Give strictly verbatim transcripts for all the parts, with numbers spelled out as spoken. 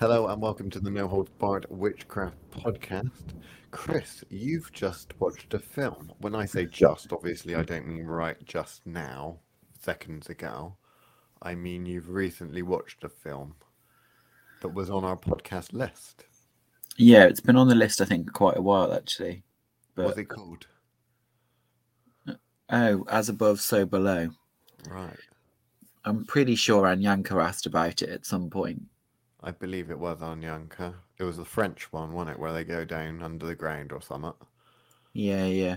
Hello and welcome to the No Holds Barred Witchcraft podcast. Chris, you've just watched a film. When I say just, obviously I don't mean right just now, seconds ago. I mean you've recently watched a film that was on our podcast list. Yeah, it's been on the list I think quite a while actually. But... What's it called? Oh, As Above, So Below. Right. I'm pretty sure Anyanka asked about it at some point. I believe it was Anyanka. It was the French one, wasn't it, where they go down under the ground or something? Yeah, yeah.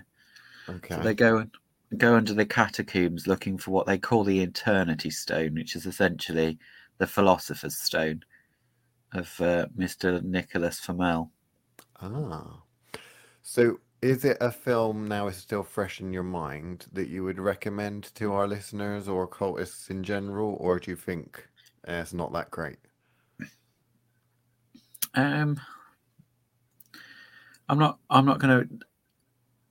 Okay. So they go go under the catacombs looking for what they call the Eternity Stone, which is essentially the Philosopher's Stone of uh, Mister Nicolas Flamel. Ah. So is it a film, now it's still fresh in your mind, that you would recommend to our listeners or occultists in general, or do you think uh, it's not that great? Um, I'm not. I'm not going to,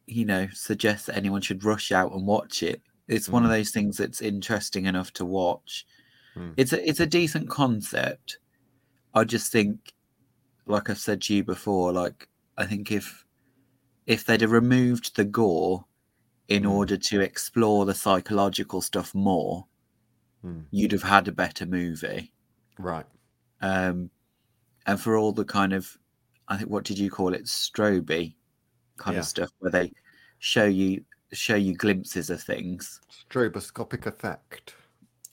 you know, suggest that anyone should rush out and watch it. It's mm. one of those things that's interesting enough to watch. Mm. It's a. It's a decent concept. I just think, like I've said to you before, like I think if, if they'd have removed the gore, in mm. order to explore the psychological stuff more, mm. you'd have had a better movie. Right. Um. And for all the kind of, I think, what did you call it, strobe kind yeah. of stuff, where they show you show you glimpses of things. Stroboscopic effect.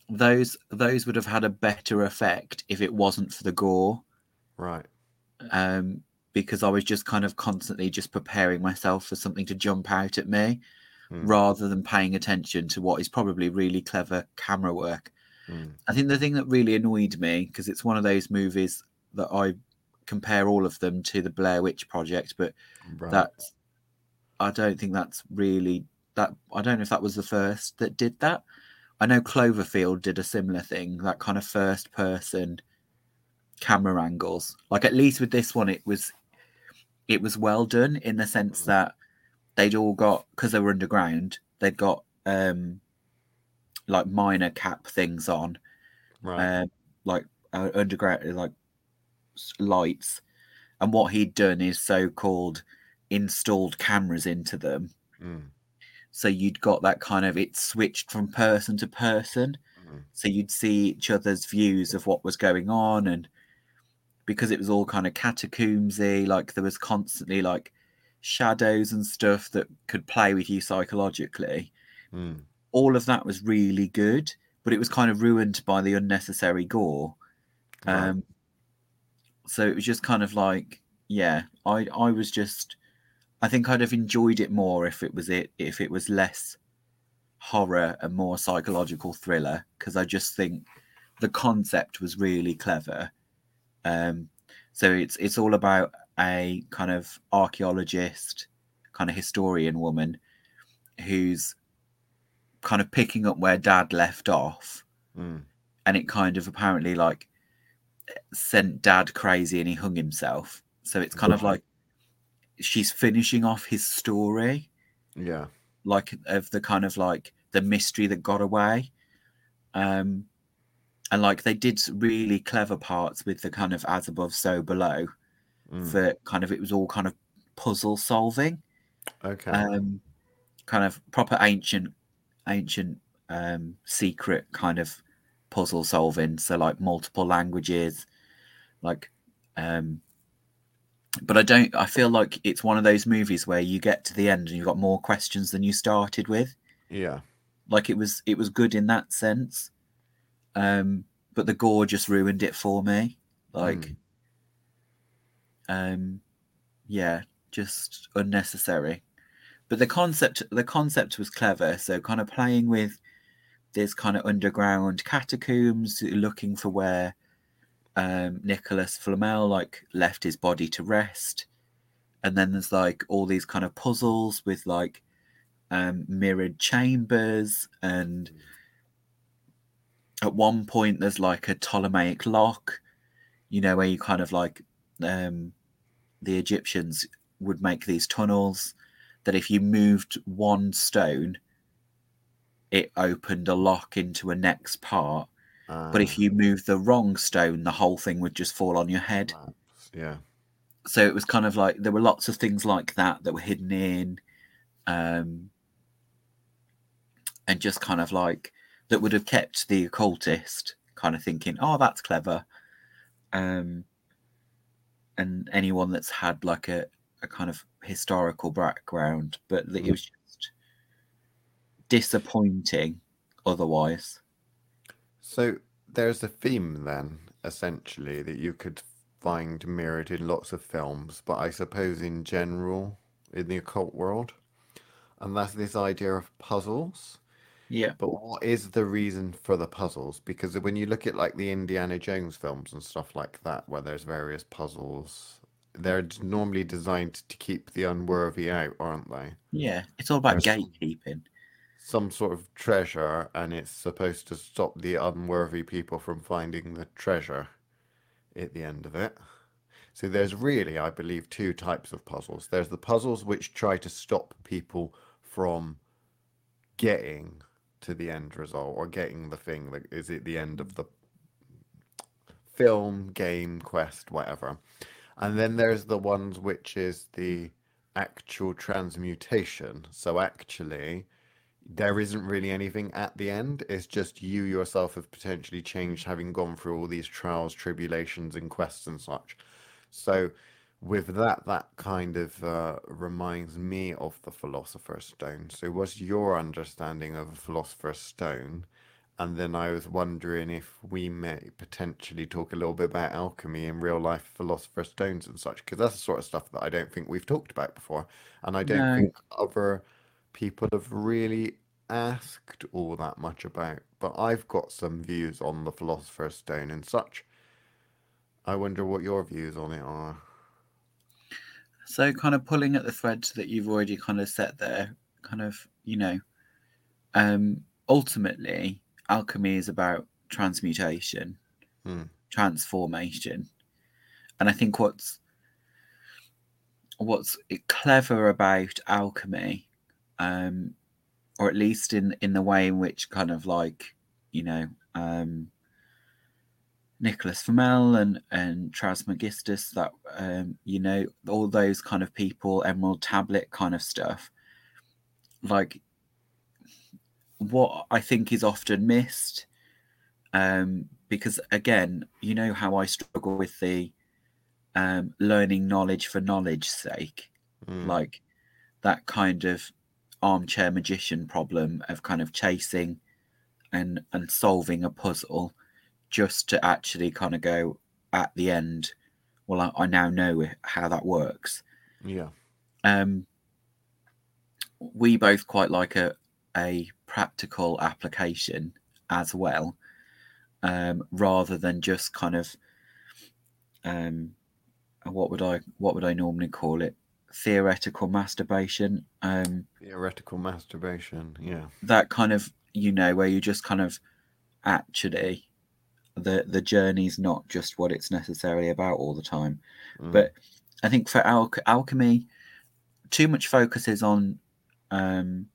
Those those would have had a better effect if it wasn't for the gore. Right. Um, because I was just kind of constantly just preparing myself for something to jump out at me, mm. rather than paying attention to what is probably really clever camera work. Mm. I think the thing that really annoyed me, because it's one of those movies that I compare all of them to the Blair Witch Project, but right. that I don't think that's really that. I don't know if that was the first that did that. I know Cloverfield did a similar thing, that kind of first person camera angles. Like at least with this one, it was, it was well done in the sense mm-hmm. that they'd all got, cause they were underground, they'd got um, like minor cap things on, right. um, like uh, underground, like, lights, and what he'd done is so-called installed cameras into them, mm. so you'd got that kind of, it switched from person to person, mm. so you'd see each other's views of what was going on. And because it was all kind of catacombsy, like there was constantly like shadows and stuff that could play with you psychologically, mm. all of that was really good, but it was kind of ruined by the unnecessary gore. Right. um So it was just kind of like, yeah, I, I was just, I think I'd have enjoyed it more if it was it, if it was less horror and more psychological thriller, because I just think the concept was really clever. Um, so it's it's all about a kind of archaeologist, kind of historian woman who's kind of picking up where Dad left off, mm. and it kind of apparently like sent Dad crazy and he hung himself. So it's kind of like she's finishing off his story, yeah, like of the kind of like the mystery that got away, um and like they did really clever parts with the kind of As Above, So Below, mm. that kind of, it was all kind of puzzle solving, okay um kind of proper ancient ancient um secret kind of puzzle solving, so like multiple languages, like um but I don't I feel like it's one of those movies where you get to the end and you've got more questions than you started with. Yeah, like it was it was good in that sense, um but the gore just ruined it for me, like mm. um yeah, just unnecessary. But the concept the concept was clever, so kind of playing with this kind of underground catacombs, looking for where um, Nicolas Flamel like left his body to rest. And then there's like all these kind of puzzles with like um, mirrored chambers. And at one point there's like a Ptolemaic lock, you know, where you kind of like um, the Egyptians would make these tunnels that if you moved one stone, it opened a lock into a next part, Uh, but if you move the wrong stone, the whole thing would just fall on your head. Yeah. So it was kind of like there were lots of things like that that were hidden in, um, and just kind of like that would have kept the occultist kind of thinking, oh, that's clever. Um, and anyone that's had like a, a kind of historical background, but that mm. it was just disappointing otherwise. So there's a theme then, essentially, that you could find mirrored in lots of films, but I suppose in general in the occult world, and that's this idea of puzzles. Yeah. But what is the reason for the puzzles? Because when you look at like the Indiana Jones films and stuff like that, where there's various puzzles, they're normally designed to keep the unworthy out, aren't they? Yeah, it's all about there's gatekeeping. Some sort of treasure, and it's supposed to stop the unworthy people from finding the treasure at the end of it. So there's really, I believe, two types of puzzles. There's the puzzles which try to stop people from getting to the end result or getting the thing that is at the end of the film, game, quest, whatever. And then there's the ones which is the actual transmutation. So actually, there isn't really anything at the end. It's just you yourself have potentially changed, having gone through all these trials, tribulations, and quests and such. So with that, that kind of uh, reminds me of the Philosopher's Stone. So what's your understanding of the Philosopher's Stone? And then I was wondering if we may potentially talk a little bit about alchemy in real life, Philosopher's Stones and such, because that's the sort of stuff that I don't think we've talked about before. And I don't no. think other people have really asked all that much about. But I've got some views on the Philosopher's Stone and such. I wonder what your views on it are. So kind of pulling at the threads that you've already kind of set there, kind of, you know, um, ultimately, alchemy is about transmutation, hmm. transformation. And I think what's what's clever about alchemy, um, or at least in, in the way in which kind of like, you know, um, Nicolas Flamel and, and Trismegistus, that, um, you know, all those kind of people, Emerald Tablet kind of stuff. Like, what I think is often missed, um, because, again, you know how I struggle with the um, learning knowledge for knowledge's sake, mm. like that kind of armchair magician problem of kind of chasing and, and solving a puzzle just to actually kind of go at the end, well, I, I now know how that works. Yeah. Um, we both quite like a, a practical application as well, um, rather than just kind of, um, what would I, what would I normally call it? Theoretical masturbation. Um, Theoretical masturbation. Yeah. That kind of, you know, where you just kind of actually, the the journey's not just what it's necessarily about all the time. Mm. But I think for al- alchemy, too much focus is on um,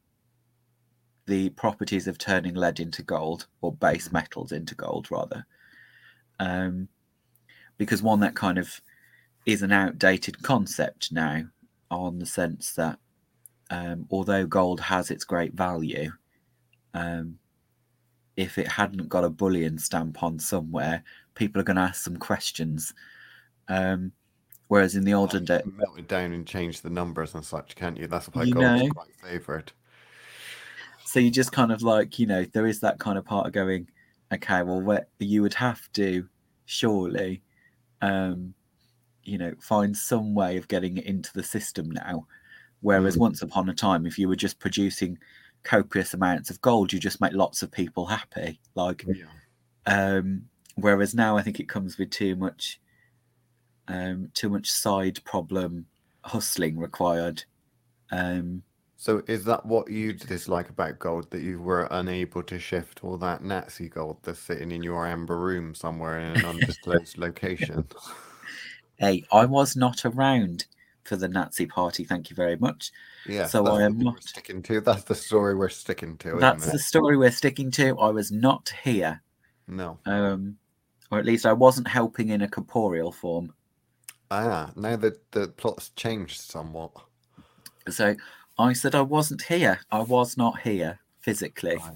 the properties of turning lead into gold, or base metals into gold, rather. Um, because one, that kind of is an outdated concept now, on the sense that um, although gold has its great value, um, if it hadn't got a bullion stamp on somewhere, people are going to ask some questions. Um, whereas in the olden days, melt it down and change the numbers and such, can't you? That's why gold's quite favoured. So you just kind of like, you know, there is that kind of part of going, okay, well, where, you would have to surely, um, you know, find some way of getting it into the system now. Whereas mm. once upon a time, if you were just producing copious amounts of gold, you just make lots of people happy, like yeah. um whereas now I think it comes with too much um too much side problem hustling required. Um so is that what you dislike about gold, that you were unable to shift all that Nazi gold that's sitting in your amber room somewhere in an undisclosed location? Hey, I was not around for the Nazi party, thank you very much. Yeah, so I am not sticking to. That's the story we're sticking to. That's isn't it? the story we're sticking to. I was not here. No. Um, or at least I wasn't helping in a corporeal form. Ah, now the, the plot's changed somewhat. So I said I wasn't here. I was not here physically. Right.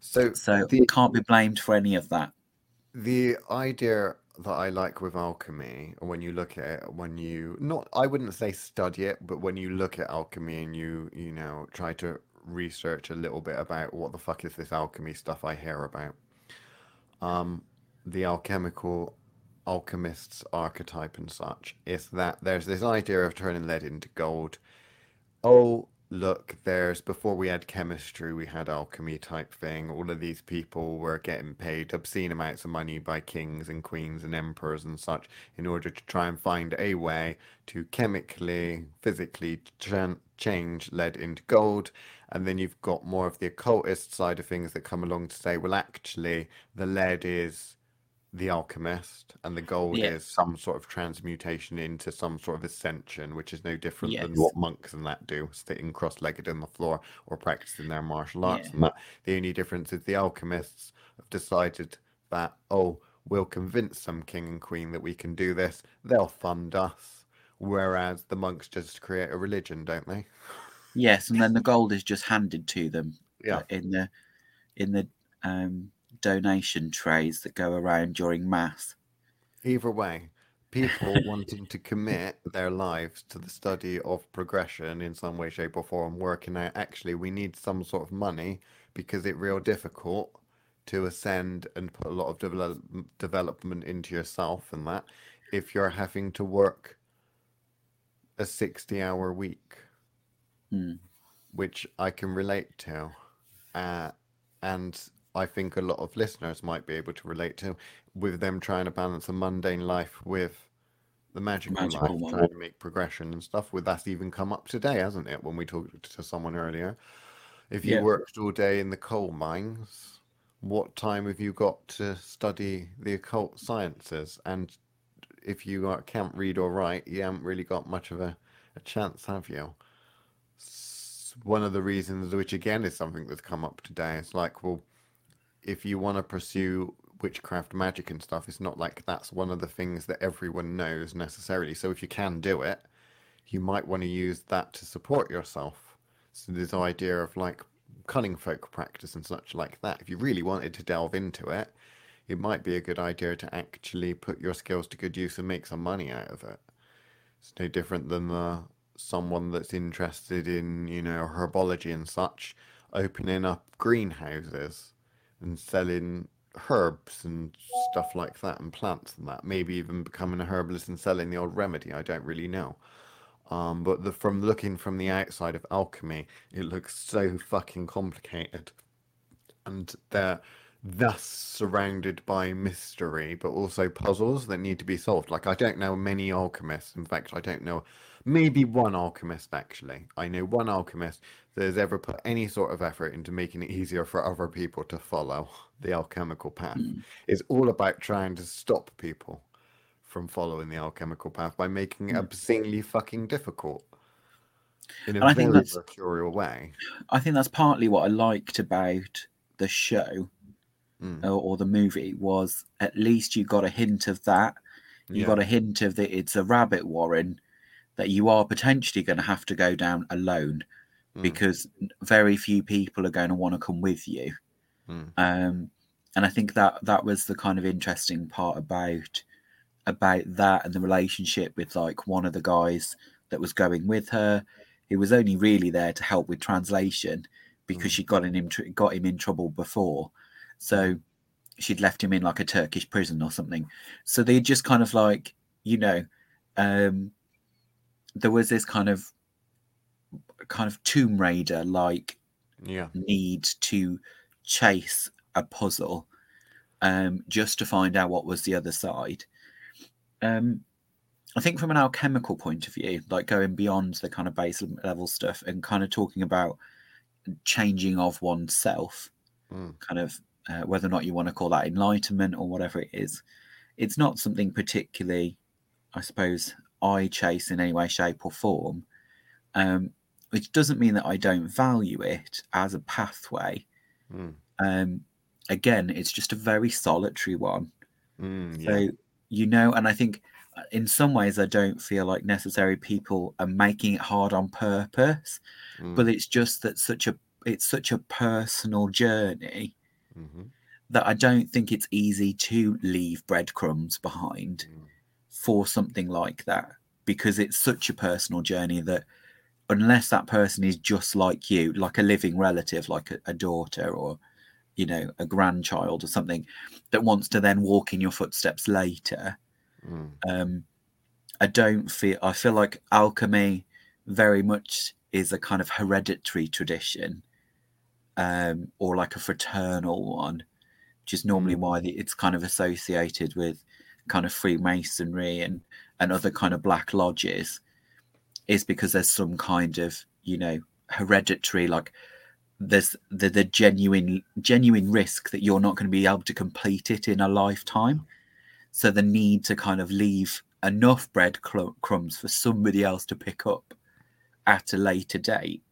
So, so the, can't be blamed for any of that. The idea that I like with alchemy, when you look at it, when you not, I wouldn't say study it, but when you look at alchemy and you, you know, try to research a little bit about what the fuck is this alchemy stuff I hear about. Um, the alchemical alchemist's archetype and such is that there's this idea of turning lead into gold. Oh, look, there's, before we had chemistry, we had alchemy type thing. All of these people were getting paid obscene amounts of money by kings and queens and emperors and such in order to try and find a way to chemically, physically ch- change lead into gold. And then you've got more of the occultist side of things that come along to say, well, actually, the lead is the alchemist and the gold yeah. is some sort of transmutation into some sort of ascension, which is no different yes. than what monks and that do, sitting cross-legged on the floor or practicing their martial arts yeah. and that. The only difference is the alchemists have decided that, oh, we'll convince some king and queen that we can do this, they'll fund us, whereas the monks just create a religion, don't they? Yes, and then the gold is just handed to them yeah. uh, in the in the um donation trays that go around during mass. Either way, people wanting to commit their lives to the study of progression in some way, shape or form, working out actually we need some sort of money because it's real difficult to ascend and put a lot of de- development into yourself and that if you're having to work a sixty hour week, mm. which I can relate to, uh, and I think a lot of listeners might be able to relate to, with them trying to balance a mundane life with the magical, magical life, one. Trying to make progression and stuff. With that's even come up today, hasn't it? When we talked to someone earlier, if you yeah. worked all day in the coal mines, what time have you got to study the occult sciences? And if you can't read or write, you haven't really got much of a, a chance, have you? One of the reasons, which again is something that's come up today, it's like, well, if you want to pursue witchcraft, magic and stuff, it's not like that's one of the things that everyone knows necessarily. So if you can do it, you might want to use that to support yourself. So this idea of like cunning folk practice and such like that, if you really wanted to delve into it, it might be a good idea to actually put your skills to good use and make some money out of it. It's no different than the, someone that's interested in, you know, herbology and such, opening up greenhouses and selling herbs and stuff like that and plants and that. Maybe even becoming a herbalist and selling the old remedy. I don't really know. Um, but the, from looking from the outside of alchemy, it looks so fucking complicated. And they're thus surrounded by mystery, but also puzzles that need to be solved. Like, I don't know many alchemists. In fact, I don't know maybe one alchemist, actually. I know one alchemist that has ever put any sort of effort into making it easier for other people to follow the alchemical path. Mm. It's all about trying to stop people from following the alchemical path by making it obscenely fucking difficult in a very mercurial way. I think that's partly what I liked about the show mm. or, or the movie, was at least you got a hint of that. You yeah. got a hint of that it's a rabbit warren that you are potentially going to have to go down alone, mm. because very few people are going to want to come with you. Mm. Um, and I think that that was the kind of interesting part about about that, and the relationship with like one of the guys that was going with her, who was only really there to help with translation because mm. she got in him got him in trouble before, so she'd left him in like a Turkish prison or something. So they just kind of like, you know. Um, there was this kind of kind of Tomb Raider like yeah. need to chase a puzzle um, just to find out what was the other side. Um, I think from an alchemical point of view, like going beyond the kind of base level stuff and kind of talking about changing of oneself, mm. kind of uh, whether or not you want to call that enlightenment or whatever it is, it's not something particularly, I suppose, I chase in any way, shape or form, um, which doesn't mean that I don't value it as a pathway. Mm. Um, again, it's just a very solitary one. Mm, yeah. So, you know, and I think in some ways I don't feel like necessary people are making it hard on purpose, mm. but it's just that such a it's such a personal journey mm-hmm. that I don't think it's easy to leave breadcrumbs behind mm. for something like that, because it's such a personal journey that unless that person is just like you, like a living relative, like a, a daughter or, you know, a grandchild or something that wants to then walk in your footsteps later. Mm. Um, I don't feel, I feel like alchemy very much is a kind of hereditary tradition, um, or like a fraternal one, which is normally mm. why the, it's kind of associated with kind of Freemasonry and, and other kind of black lodges, is because there's some kind of, you know, hereditary, like there's the, the genuine, genuine risk that you're not going to be able to complete it in a lifetime. So the need to kind of leave enough breadcrumbs for somebody else to pick up at a later date.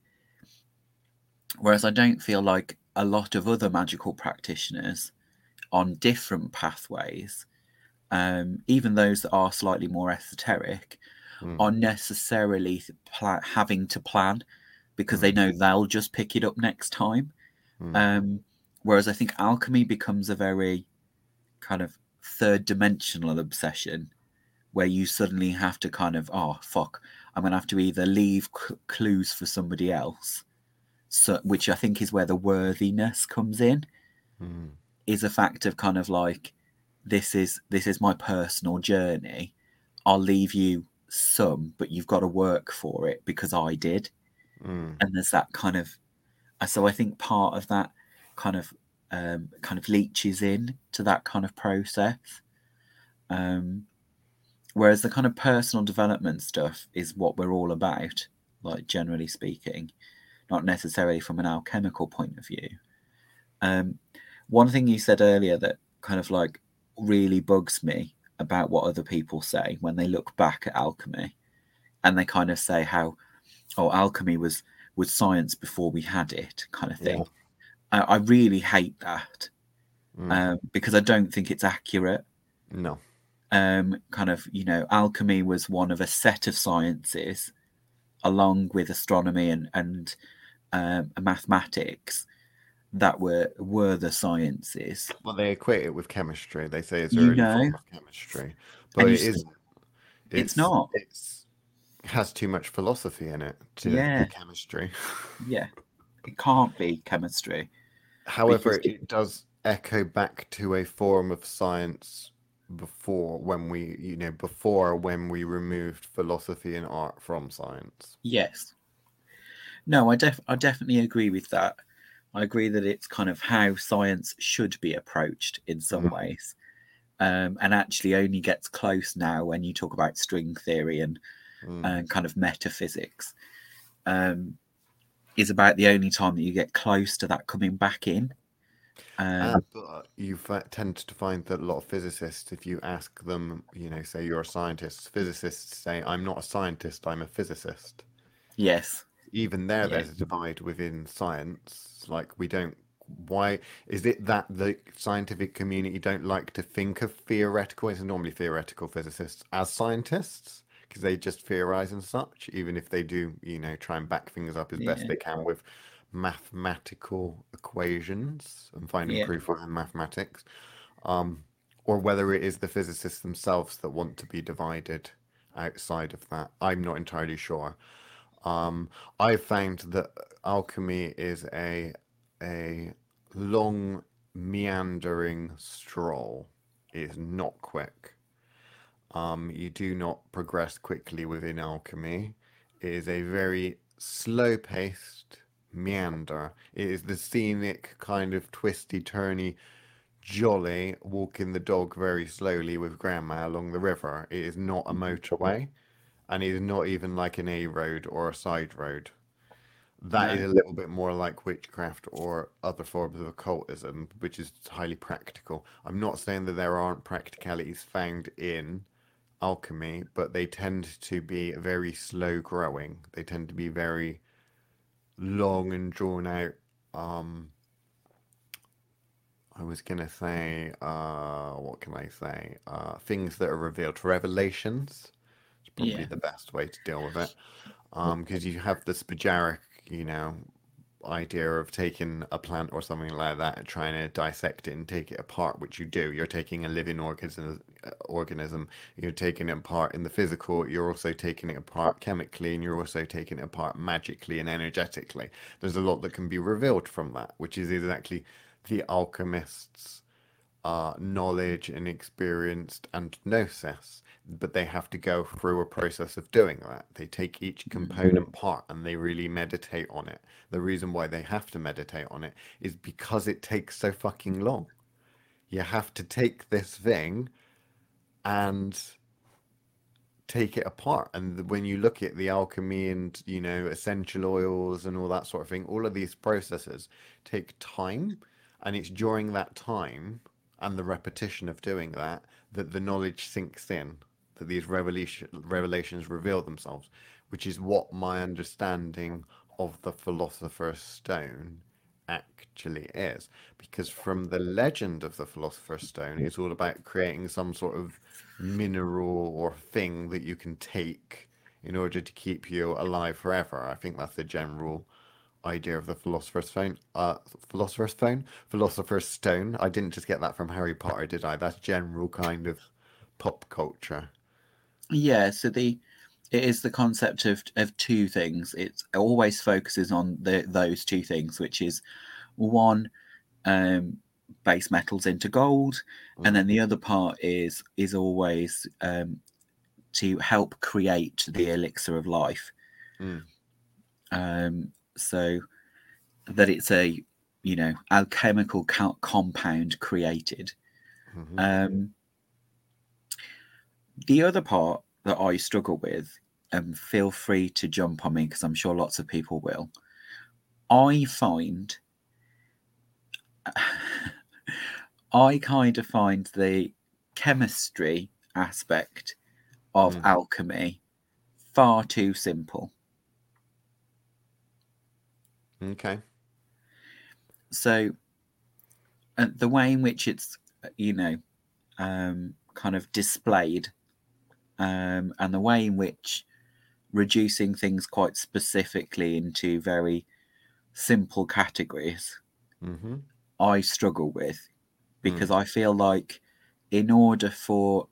Whereas I don't feel like a lot of other magical practitioners on different pathways, um, even those that are slightly more esoteric, mm. are necessarily pl- having to plan because mm. they know they'll just pick it up next time. Mm. Um, whereas I think alchemy becomes a very kind of third dimensional obsession where you suddenly have to kind of, oh, fuck, I'm going to have to either leave c- clues for somebody else, so, which I think is where the worthiness comes in, mm. is a fact of kind of like, this is this is my personal journey. I'll leave you some, but you've got to work for it because I did. Mm. And there's that kind of, so I think part of that kind of Um, kind of leeches in to that kind of process. Um, whereas the kind of personal development stuff is what we're all about, like generally speaking, not necessarily from an alchemical point of view. Um, one thing you said earlier that kind of like really bugs me about what other people say when they look back at alchemy and they kind of say how, oh, alchemy was, was science before we had it kind of thing. Yeah. I really hate that mm. um, because I don't think it's accurate. No. Um, kind of, you know, alchemy was one of a set of sciences along with astronomy and, and um, mathematics that were were the sciences. Well, they equate it with chemistry. They say it's already you know, form of chemistry. But it isn't. It's, it's not. It has too much philosophy in it to yeah. be chemistry. Yeah. It can't be chemistry. However, because... it does echo back to a form of science before when we, you know, before when we removed philosophy and art from science. Yes. No, I, def- I definitely agree with that. I agree that it's kind of how science should be approached in some mm-hmm. ways, um, and actually only gets close now when you talk about string theory and, mm. and kind of metaphysics. Um, is about the only time that you get close to that coming back in. Um, uh, but you f- tend to find that a lot of physicists, if you ask them, you know, say you're a scientist, physicists say, I'm not a scientist, I'm a physicist. Yes. Even there, yes. there's a divide within science. Like we don't, why, is it that the scientific community don't like to think of theoretical, it's normally theoretical physicists, as scientists? Because they just theorize and such, even if they do, you know, try and back things up as yeah. best they can with mathematical equations and finding yeah. proof in mathematics, um, or whether it is the physicists themselves that want to be divided outside of that. I'm not entirely sure. Um, I've found that alchemy is a a long, meandering stroll. It is not quick. Um, you do not progress quickly within alchemy. It is a very slow-paced meander. It is the scenic kind of twisty-turny, jolly, walking the dog very slowly with grandma along the river. It is not a motorway, and it is not even like an A-road or a side road. That no. is a little bit more like witchcraft or other forms of occultism, which is highly practical. I'm not saying that there aren't practicalities found in alchemy, but they tend to be very slow growing. They tend to be very long and drawn out. Um, I was going to say, uh, what can I say? Uh, things that are revealed to revelations. It's probably yeah. the best way to deal with it. Um, because you have the spagyric, you know, idea of taking a plant or something like that and trying to dissect it and take it apart, which you do. You're taking a living organism, organism, you're taking it apart in the physical, you're also taking it apart chemically, and you're also taking it apart magically and energetically. There's a lot that can be revealed from that, which is exactly the alchemist's uh, knowledge and experience and gnosis. But they have to go through a process of doing that. They take each component part and they really meditate on it. The reason why they have to meditate on it is because it takes so fucking long. You have to take this thing and take it apart. And when you look at the alchemy and, you know, essential oils and all that sort of thing, all of these processes take time. And it's during that time and the repetition of doing that that the knowledge sinks in, that these revelation, revelations reveal themselves, which is what my understanding of the Philosopher's Stone actually is. Because from the legend of the Philosopher's Stone, it's all about creating some sort of mineral or thing that you can take in order to keep you alive forever. I think that's the general idea of the Philosopher's Stone. Uh, Philosopher's Stone? Philosopher's Stone. I didn't just get that from Harry Potter, did I? That's general kind of pop culture. Yeah, so the it is the concept of of two things. It always focuses on the, those two things, which is one, um, base metals into gold, mm-hmm. and then the other part is is always um, to help create the elixir of life. Mm. Um. So that it's a, you know, alchemical co- compound created. Mm-hmm. Um, the other part that I struggle with, and um, feel free to jump on me because I'm sure lots of people will, I find, I kind of find the chemistry aspect of mm. alchemy far too simple. Okay. So uh, the way in which it's, you know, um, kind of displayed um, and the way in which reducing things quite specifically into very simple categories, mm-hmm. I struggle with because mm. I feel like in order for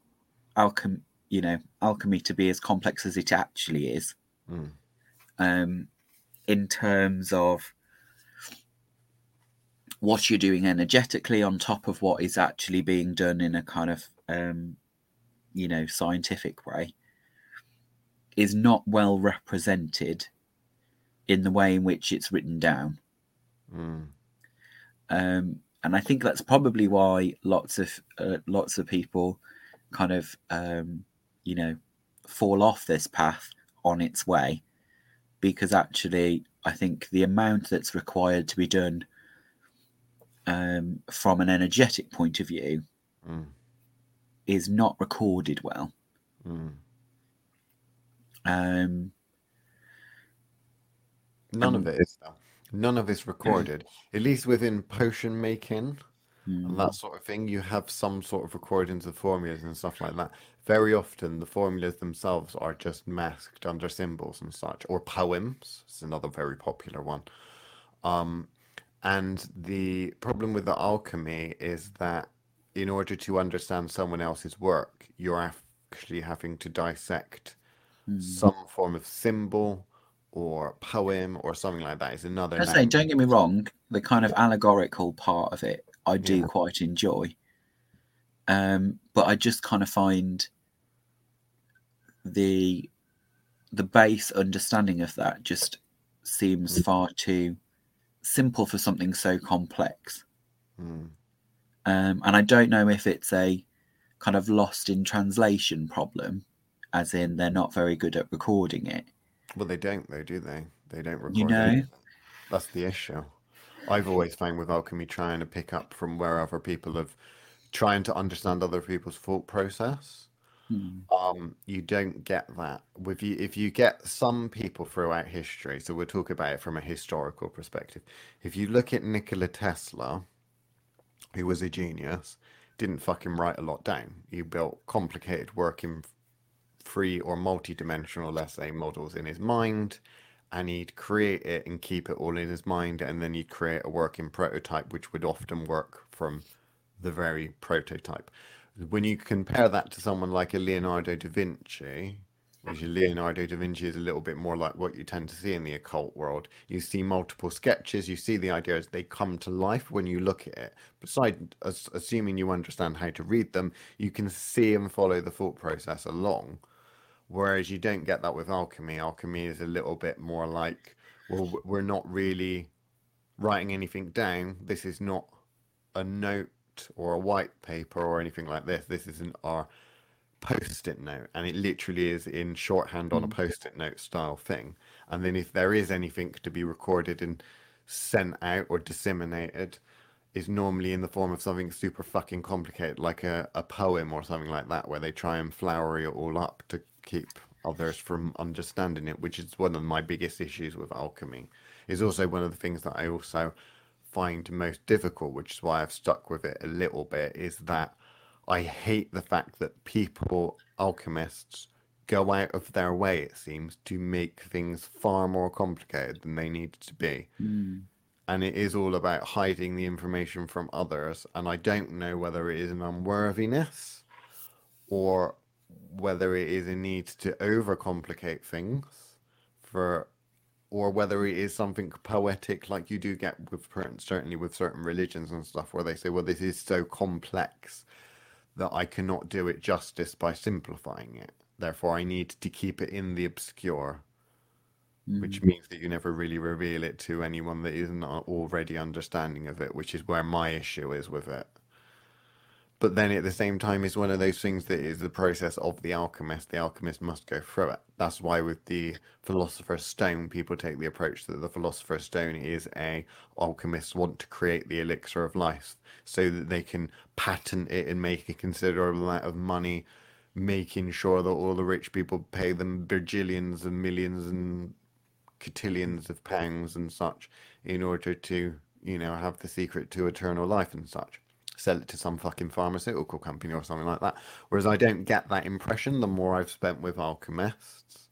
alchem- you know, alchemy to be as complex as it actually is, mm. um, in terms of what you're doing energetically on top of what is actually being done in a kind of, um, you know, scientific way, is not well represented in the way in which it's written down. Mm. Um, and I think that's probably why lots of uh, lots of people kind of, um, you know, fall off this path on its way. Because actually, I think the amount that's required to be done um, from an energetic point of view mm. is not recorded well. Mm. Um, None um, of it is. None of it's recorded. At least within potion making mm. and that sort of thing, you have some sort of recordings of formulas and stuff like that. Very often, the formulas themselves are just masked under symbols and such, or poems. It's another very popular one. Um, and the problem with the alchemy is that in order to understand someone else's work, you're actually having to dissect mm. some form of symbol or poem or something like that. It's another. I say, don't get me wrong, the kind of allegorical part of it, I do yeah. quite enjoy. Um, but I just kind of find the the base understanding of that just seems far too simple for something so complex. Mm. Um, and I don't know if it's a kind of lost in translation problem, as in they're not very good at recording it. Well, they don't, though, do they? They don't record it. You know? That's the issue. I've always found with alchemy trying to pick up from where other people have, trying to understand other people's thought process. Hmm. Um, you don't get that. With you, if you get some people throughout history, so we'll talk about it from a historical perspective. If you look at Nikola Tesla, who was a genius, didn't fucking write a lot down. He built complicated working free or multi-dimensional essay models in his mind, and he'd create it and keep it all in his mind, and then he'd create a working prototype, which would often work from the very prototype. When you compare that to someone like a Leonardo da Vinci, which Leonardo da Vinci is a little bit more like what you tend to see in the occult world. You see multiple sketches, you see the ideas, they come to life when you look at it. Besides assuming you understand how to read them, you can see and follow the thought process along. Whereas you don't get that with alchemy. Alchemy is a little bit more like, well, we're not really writing anything down. This is not a note or a white paper or anything like this. This isn't our post-it note, and it literally is in shorthand on a post-it note style thing. And then if there is anything to be recorded and sent out or disseminated, is normally in the form of something super fucking complicated, like a, a poem or something like that, where they try and flower it all up to keep others from understanding it, which is one of my biggest issues with alchemy. It's also one of the things that I also find most difficult, which is why I've stuck with it a little bit, is that I hate the fact that people, alchemists, go out of their way, it seems, to make things far more complicated than they need to be. Mm. And it is all about hiding the information from others. And I don't know whether it is an unworthiness or whether it is a need to overcomplicate things for, or whether it is something poetic, like you do get with certainly with certain religions and stuff, where they say, well, this is so complex that I cannot do it justice by simplifying it. Therefore, I need to keep it in the obscure, mm-hmm. which means that you never really reveal it to anyone that isn't already understanding of it, which is where my issue is with it. But then at the same time, it's one of those things that is the process of the alchemist. The alchemist must go through it. That's why with the Philosopher's Stone, people take the approach that the Philosopher's Stone is a alchemists want to create the elixir of life so that they can patent it and make a considerable amount of money, making sure that all the rich people pay them bajillions and millions and cotillions of pounds and such in order to, you know, have the secret to eternal life and such. Sell it to some fucking pharmaceutical company or something like that. Whereas I don't get that impression the more I've spent with alchemists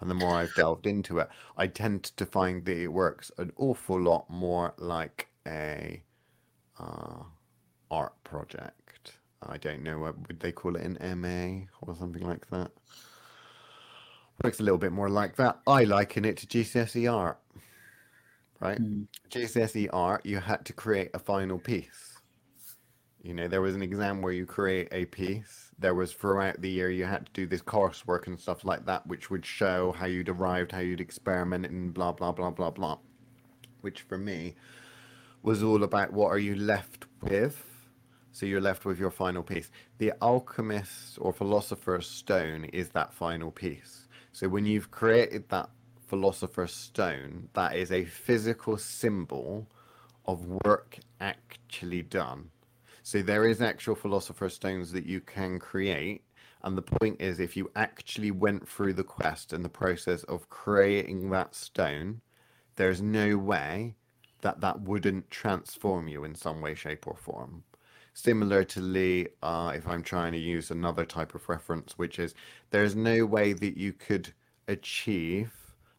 and the more I've delved into it. I tend to find that it works an awful lot more like a uh, art project. I don't know, what would they call it, an M A or something like that? Works a little bit more like that. I liken it to G C S E art, right? Mm. G C S E art, you had to create a final piece. You know, there was an exam where you create a piece. There was throughout the year you had to do this coursework and stuff like that, which would show how you'd arrived, how you'd experimented, and blah, blah, blah, blah, blah. Which for me was all about what are you left with? So you're left with your final piece. The alchemist or philosopher's stone is that final piece. So when you've created that philosopher's stone, that is a physical symbol of work actually done. So there is actual Philosopher's Stones that you can create. And the point is, if you actually went through the quest and the process of creating that stone, there's no way that that wouldn't transform you in some way, shape or form. Similar to Lee, uh, if I'm trying to use another type of reference, which is there's no way that you could achieve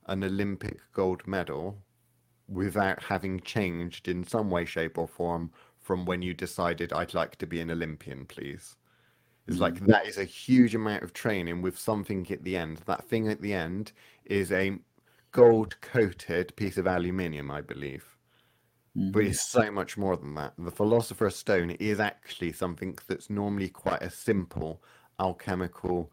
an Olympic gold medal without having changed in some way, shape or form from when you decided I'd like to be an Olympian, please. It's like that is a huge amount of training with something at the end. That thing at the end is a gold-coated piece of aluminium, I believe. Mm-hmm. But it's so much more than that. The Philosopher's Stone is actually something that's normally quite a simple alchemical,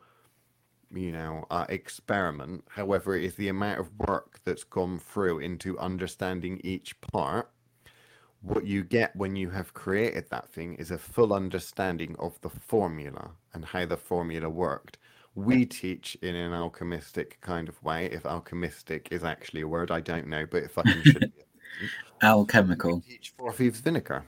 you know, uh, experiment. However, it is the amount of work that's gone through into understanding each part. What you get when you have created that thing is a full understanding of the formula and how the formula worked. We teach in an alchemistic kind of way, if alchemistic is actually a word, I don't know, but it fucking should be. Alchemical. We teach Four Thieves Vinegar.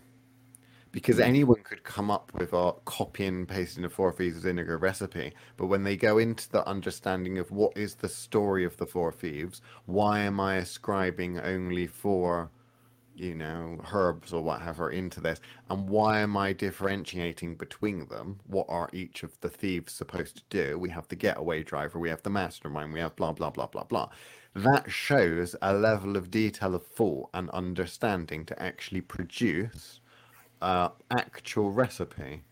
Because anyone could come up with a copy and pasting of Four Thieves Vinegar recipe, but when they go into the understanding of what is the story of the Four Thieves, why am I ascribing only four you know, herbs or whatever into this? And why am I differentiating between them? What are each of the thieves supposed to do? We have the getaway driver, we have the mastermind, we have blah, blah, blah, blah, blah. That shows a level of detail of thought and understanding to actually produce uh, actual recipe.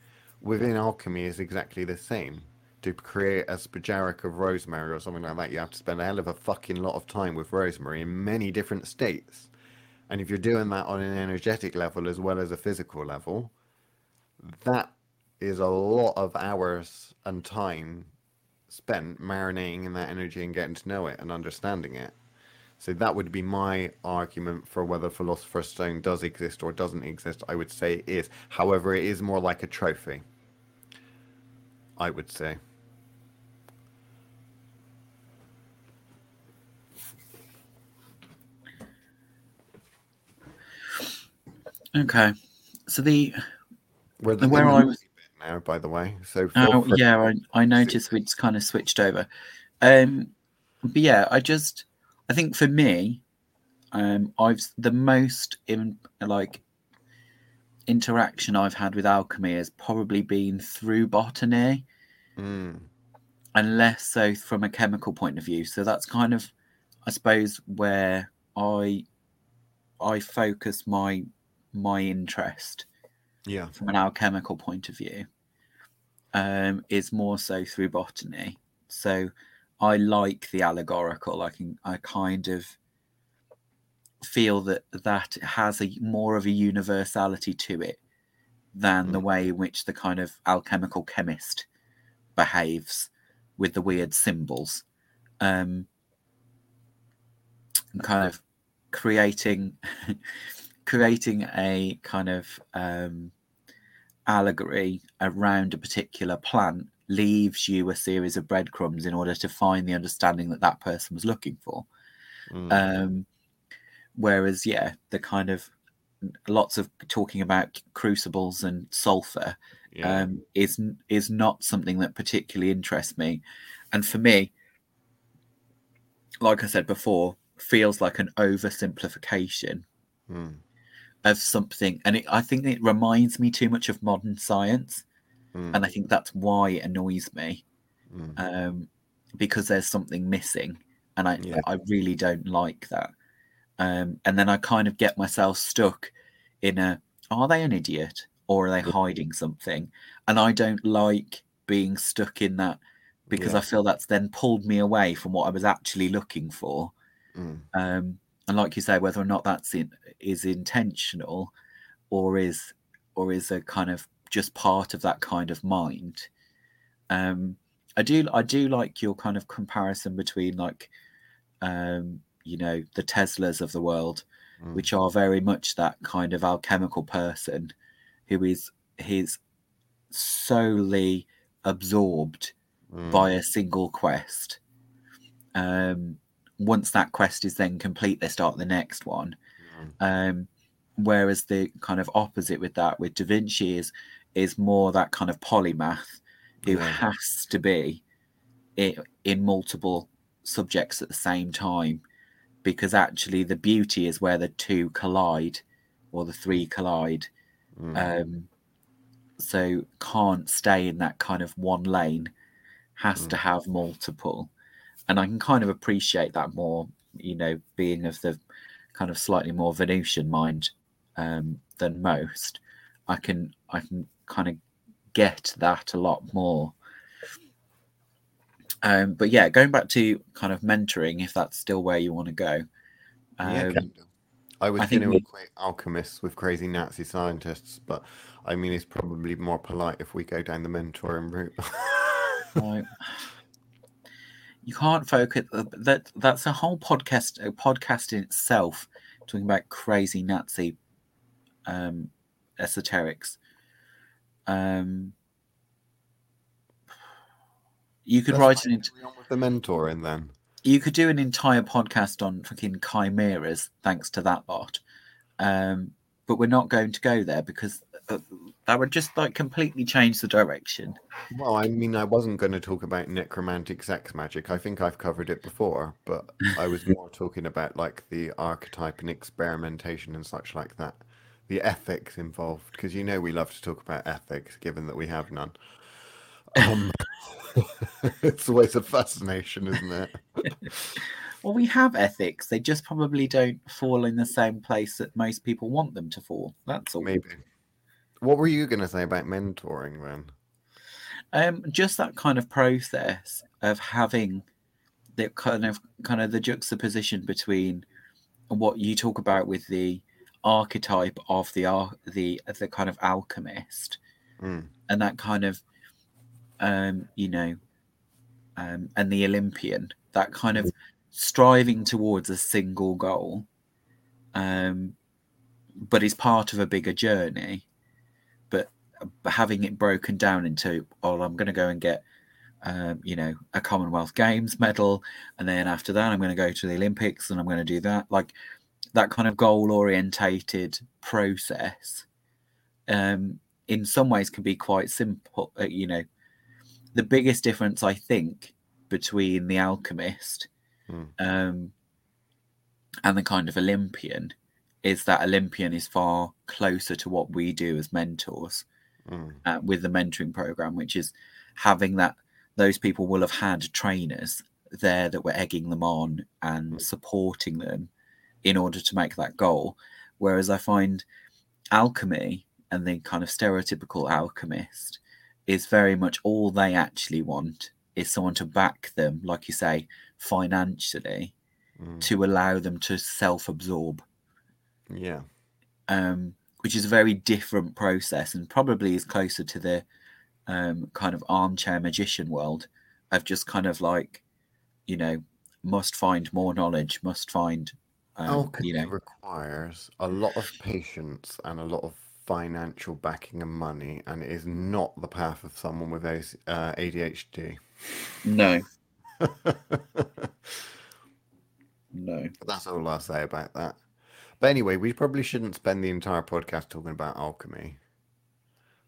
Within alchemy is exactly the same. To create a spagyric of rosemary or something like that, you have to spend a hell of a fucking lot of time with rosemary in many different states. And if you're doing that on an energetic level as well as a physical level, that is a lot of hours and time spent marinating in that energy and getting to know it and understanding it. So that would be my argument for whether Philosopher's Stone does exist or doesn't exist. I would say it is. However, it is more like a trophy, I would say. Okay, so the where the where I was bit now, by the way. So oh, yeah, I, I noticed we'd kind of switched over. Um, but yeah, I just I think for me, um, I've the most in like interaction I've had with alchemy has probably been through botany, mm. and less so from a chemical point of view. So that's kind of, I suppose, where I I focus my my interest, yeah, from an alchemical point of view, um, is more so through botany. So I like the allegorical. I can, I kind of feel that that has a more of a universality to it than mm. the way in which the kind of alchemical chemist behaves with the weird symbols, um, and kind of creating. creating a kind of um, allegory around a particular plant leaves you a series of breadcrumbs in order to find the understanding that that person was looking for. Mm. Um, whereas, yeah, the kind of lots of talking about crucibles and sulfur yeah. um, is, is not something that particularly interests me. And for me, like I said before, feels like an oversimplification mm. of something, and it, I think it reminds me too much of modern science, mm. and I think that's why it annoys me, mm. um, because there's something missing, and I yeah. I really don't like that. Um, and then I kind of get myself stuck in a, are they an idiot or are they yeah. hiding something? And I don't like being stuck in that, because yeah. I feel that's then pulled me away from what I was actually looking for. Mm. Um, and like you say, whether or not that's in, is intentional or is or is a kind of just part of that kind of mind. Um, I do I do like your kind of comparison between, like, um, you know, the Teslas of the world, mm. which are very much that kind of alchemical person who is is solely absorbed mm. by a single quest. Um, once that quest is then complete, they start the next one. Um, whereas the kind of opposite with that, with Da Vinci, is is more that kind of polymath who yeah. has to be in, in multiple subjects at the same time, because actually the beauty is where the two collide or the three collide. Mm. Um, so can't stay in that kind of one lane, has mm. to have multiple. And I can kind of appreciate that more, you know, being of the kind of slightly more Venusian mind um, than most. I can I can kind of get that a lot more. Um, but yeah, going back to kind of mentoring, if that's still where you want to go. Um, yeah, kind of. I was going to equate alchemists with crazy Nazi scientists, but I mean, it's probably more polite if we go down the mentoring route. Right. You can't focus. That that's a whole podcast. A podcast in itself, talking about crazy Nazi um, esoterics. Um, you could that's write an entire with the mentor, and then you could do an entire podcast on fucking chimeras. Thanks to that lot, um, but we're not going to go there because uh, that would just like completely change the direction. Well, I mean, I wasn't going to talk about necromantic sex magic. I think I've covered it before, but I was more talking about like the archetype and experimentation and such like that. The ethics involved, because you know we love to talk about ethics, given that we have none. Um, it's always a fascination, isn't it? Well, we have ethics. They just probably don't fall in the same place that most people want them to fall. That's all. Maybe. What were you going to say about mentoring then? Um, just that kind of process of having the kind of kind of the juxtaposition between what you talk about with the archetype of the the the kind of alchemist, mm. and that kind of um, you know, um, and the Olympian, that kind of striving towards a single goal, um, but is part of a bigger journey. But having it broken down into, oh, I'm going to go and get, um, you know, a Commonwealth Games medal, and then after that, I'm going to go to the Olympics, and I'm going to do that, like that kind of goal-orientated process. Um, in some ways, can be quite simple. Uh, you know, the biggest difference I think between the alchemist. Mm. Um, and the kind of Olympian is that Olympian is far closer to what we do as mentors mm. uh, with the mentoring program, which is having that those people will have had trainers there that were egging them on and mm. supporting them in order to make that goal. Whereas I find alchemy and the kind of stereotypical alchemist is very much all they actually want is someone to back them, like you say, financially, mm. to allow them to self-absorb. Yeah. Um, which is a very different process and probably is closer to the um, kind of armchair magician world of just kind of like, you know, must find more knowledge, must find... Um, Alchemy you know, requires a lot of patience and a lot of financial backing and money, and it is not the path of someone with A D H D. No. No. That's all I'll say about that. But anyway, we probably shouldn't spend the entire podcast talking about alchemy.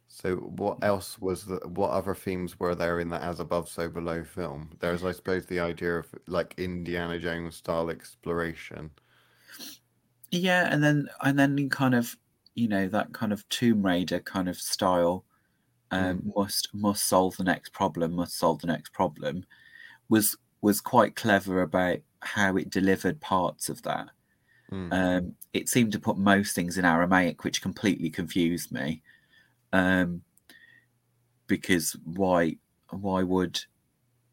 So what else was the, what other themes were there in the As Above, So Below film? There's, I suppose, the idea of like Indiana Jones style exploration. Yeah, and then and then kind of, you know, that kind of Tomb Raider kind of style um, mm. must must solve the next problem, must solve the next problem. was was quite clever about how it delivered parts of that. Mm. Um, it seemed to put most things in Aramaic, which completely confused me. Um, because why why would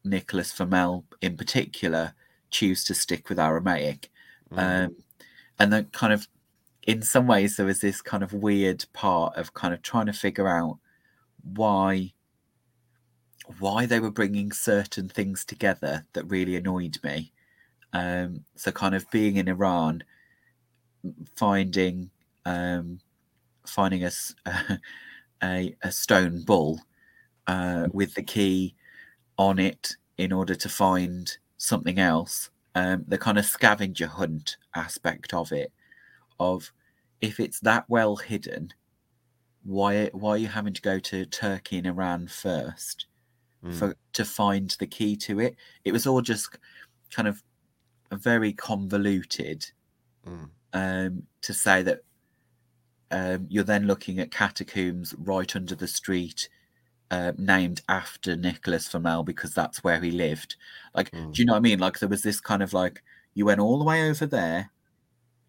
Nicolas Flamel in particular choose to stick with Aramaic? Mm. Um, and then kind of, in some ways, there was this kind of weird part of kind of trying to figure out why... why they were bringing certain things together that really annoyed me. Um, so kind of being in Iran, finding um, finding a, a, a stone bull uh, with the key on it in order to find something else. Um, the kind of scavenger hunt aspect of it, of if it's that well hidden, why, why are you having to go to Turkey and Iran first? For, to find the key to it. It was all just kind of very convoluted mm. um, to say that um, you're then looking at catacombs right under the street uh, named after Nicolas Flamel because that's where he lived. Like, mm. do you know what I mean? Like there was this kind of like, you went all the way over there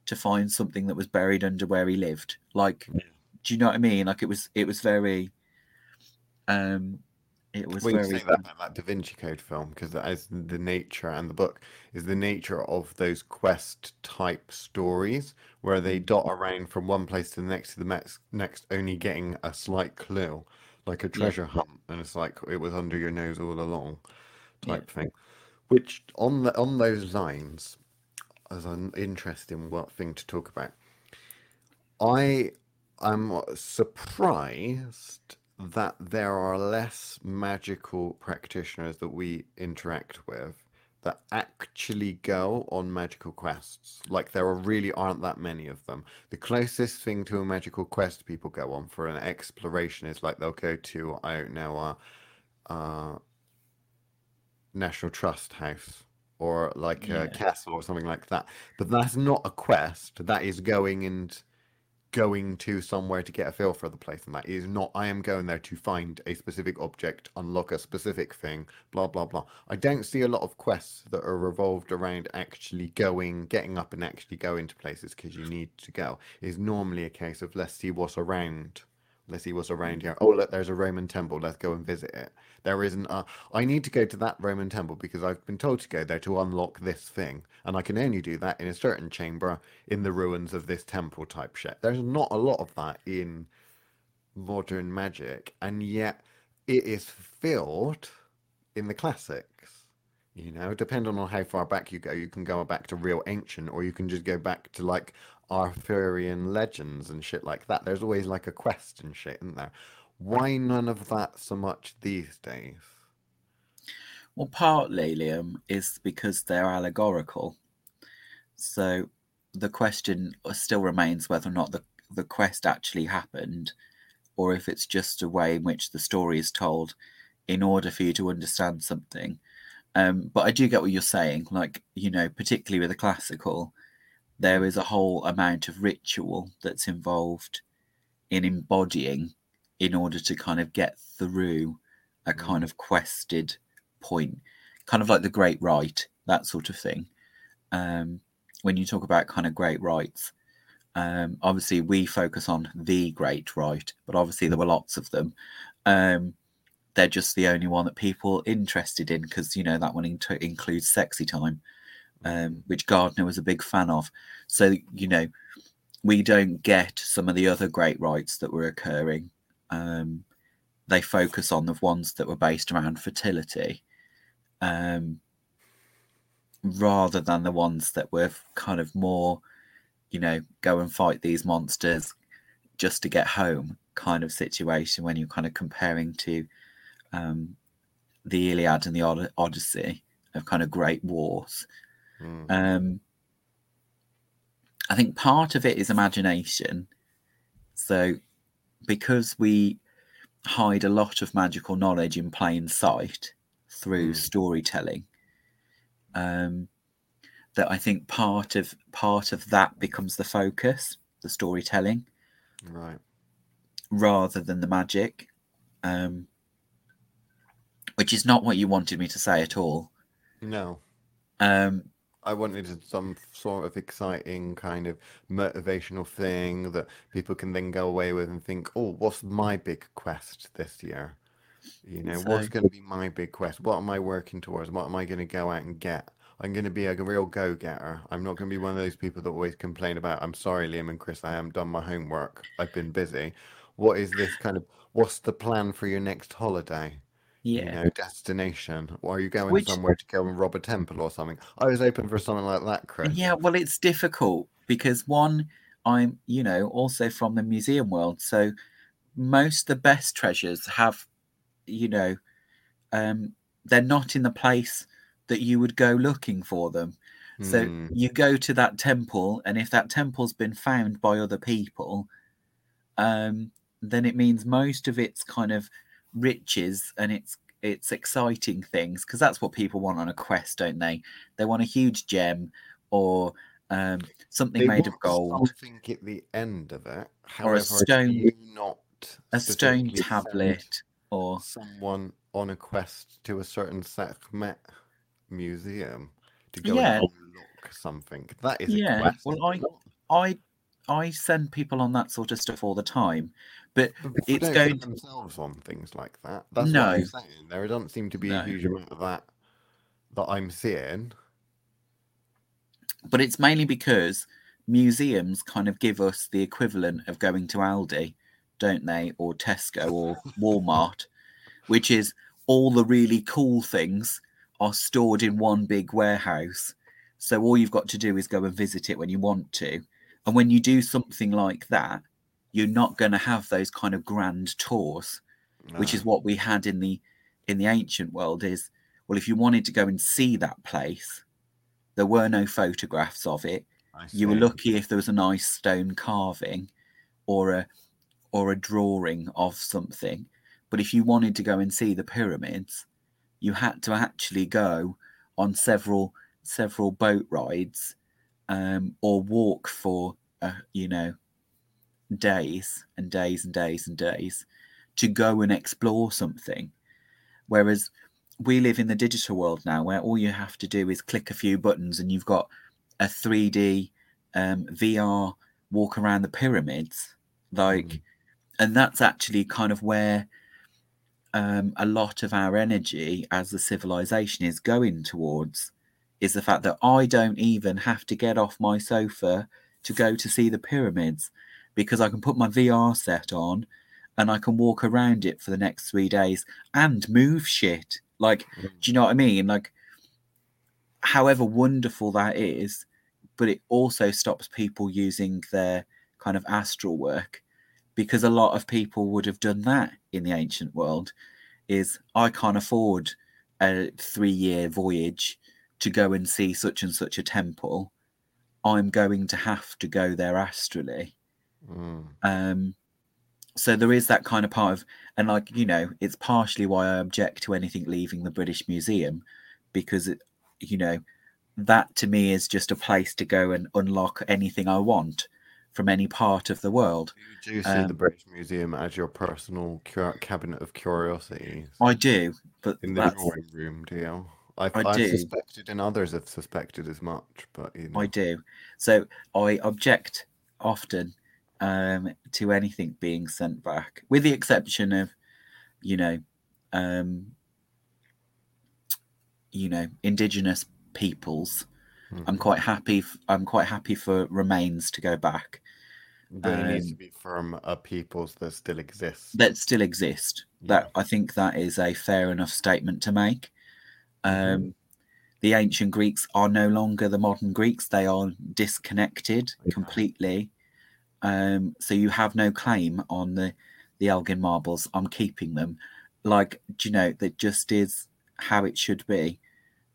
to find something that was buried under where he lived. Like, yeah. do you know what I mean? Like it was, it was very... Um, It was we very say that about that Da Vinci Code film, because that is the nature, and the book is the nature of those quest type stories where they dot around from one place to the next to the next, next only getting a slight clue, like a treasure yeah. hunt, and it's like it was under your nose all along, type yeah. thing. Which on the on those lines, is an interesting thing to talk about. I am surprised that there are less magical practitioners that we interact with that actually go on magical quests. Like, there are really aren't that many of them. The closest thing to a magical quest people go on for an exploration is, like, they'll go to, I don't know, uh, uh National Trust House or like yeah. a castle or something like that. But that's not a quest. That is going and going to somewhere to get a feel for the place, and that is not, I am going there to find a specific object, unlock a specific thing, blah, blah, blah. I don't see a lot of quests that are revolved around actually going, getting up and actually going to places because you need to go. It's normally a case of let's see what's around. Let's see what's around here. Oh, look, there's a Roman temple. Let's go and visit it. There isn't a, I need to go to that Roman temple because I've been told to go there to unlock this thing. And I can only do that in a certain chamber in the ruins of this temple type shit. There's not a lot of that in modern magic. And yet it is filled in the classics. You know, depending on how far back you go, you can go back to real ancient, or you can just go back to, like, Arthurian legends and shit like that. There's always, like, a quest and shit, isn't there? Why none of that so much these days? Well, partly, Liam, is because they're allegorical. So the question still remains whether or not the, the quest actually happened, or if it's just a way in which the story is told in order for you to understand something. Um, but I do get what you're saying. Like, you know, particularly with the classical, there is a whole amount of ritual that's involved in embodying in order to kind of get through a kind of quested point, kind of like the Great Rite, that sort of thing. Um, when you talk about kind of Great Rites, um, obviously we focus on the Great Rite, but obviously there were lots of them. Um, they're just the only one that people are interested in because, you know, that one in- includes sexy time. Um, which Gardner was a big fan of. So, you know, we don't get some of the other great rites that were occurring. Um, they focus on the ones that were based around fertility, um, rather than the ones that were kind of more, you know, go and fight these monsters just to get home kind of situation when you're kind of comparing to um, the Iliad and the Od- Odyssey of kind of great wars. Mm. Um, I think part of it is imagination. So because we hide a lot of magical knowledge in plain sight through mm. storytelling, um, that I think part of part of that becomes the focus, the storytelling, right, rather than the magic, um, which is not what you wanted me to say at all. No. Um, I wanted some sort of exciting kind of motivational thing that people can then go away with and think, oh, what's my big quest this year? You know, so, what's going to be my big quest? What am I working towards? What am I going to go out and get? I'm going to be a real go-getter. I'm not going to be one of those people that always complain about, I'm sorry, Liam and Chris, I haven't done my homework. I've been busy. What is this kind of, what's the plan for your next holiday? Yeah, you know, destination, or are you going Which, somewhere to go and rob a temple or something? I was open for something like that, Chris. Yeah, well, it's difficult because, one, I'm, you know, also from the museum world, so most the best treasures have, you know, um, they're not in the place that you would go looking for them. So mm. you go to that temple, and if that temple's been found by other people, um, then it means most of it's kind of riches and it's it's exciting things, because that's what people want on a quest, don't they? They want a huge gem or um something they made of gold. Something at the end of it, however, or a stone, not a stone tablet, or someone on a quest to a certain Sekhmet museum to go yeah. and unlock something. That is yeah. a quest. Well, I I I send people on that sort of stuff all the time. But, but it's going to themselves on things like that. That's no. what I'm saying. There doesn't seem to be no. a huge amount of that that I'm seeing. But it's mainly because museums kind of give us the equivalent of going to Aldi, don't they? Or Tesco or Walmart, which is all the really cool things are stored in one big warehouse. So all you've got to do is go and visit it when you want to. And when you do something like that, you're not going to have those kind of grand tours, no. which is what we had in the in the ancient world. Is Well, if you wanted to go and see that place, there were no photographs of it. You were lucky if there was a nice stone carving or a or a drawing of something. But if you wanted to go and see the pyramids, you had to actually go on several several boat rides um, or walk for uh, you know days and days and days and days to go and explore something. Whereas we live in the digital world now, where all you have to do is click a few buttons and you've got a three D um, V R walk around the pyramids. Like, mm. And that's actually kind of where um, a lot of our energy as a civilization is going towards, is the fact that I don't even have to get off my sofa to go to see the pyramids, because I can put my V R set on and I can walk around it for the next three days and move shit. Like, do you know what I mean? Like, however wonderful that is, but it also stops people using their kind of astral work, because a lot of people would have done that in the ancient world. Is, I can't afford a three-year voyage to go and see such and such a temple. I'm going to have to go there astrally. Mm. Um, so there is that kind of part of, and like, you know, it's partially why I object to anything leaving the British Museum, because it, you know, that to me is just a place to go and unlock anything I want from any part of the world. Do you see um, the British Museum as your personal cur- cabinet of curiosities? I do, but in the that's... drawing room, do you? I've, I I've do. suspected, and others have suspected as much, but you know. I do. So I object often um, to anything being sent back, with the exception of, you know, um, you know, indigenous peoples. Mm-hmm. I'm quite happy. F- I'm quite happy for remains to go back. But um, it needs to be from a peoples that still exist. That still exist. Yeah. That, I think that is a fair enough statement to make. Um, mm-hmm. The ancient Greeks are no longer the modern Greeks. They are disconnected yeah. completely. Um, so you have no claim on the the Elgin Marbles. I'm keeping them. Like, do you know, that just is how it should be.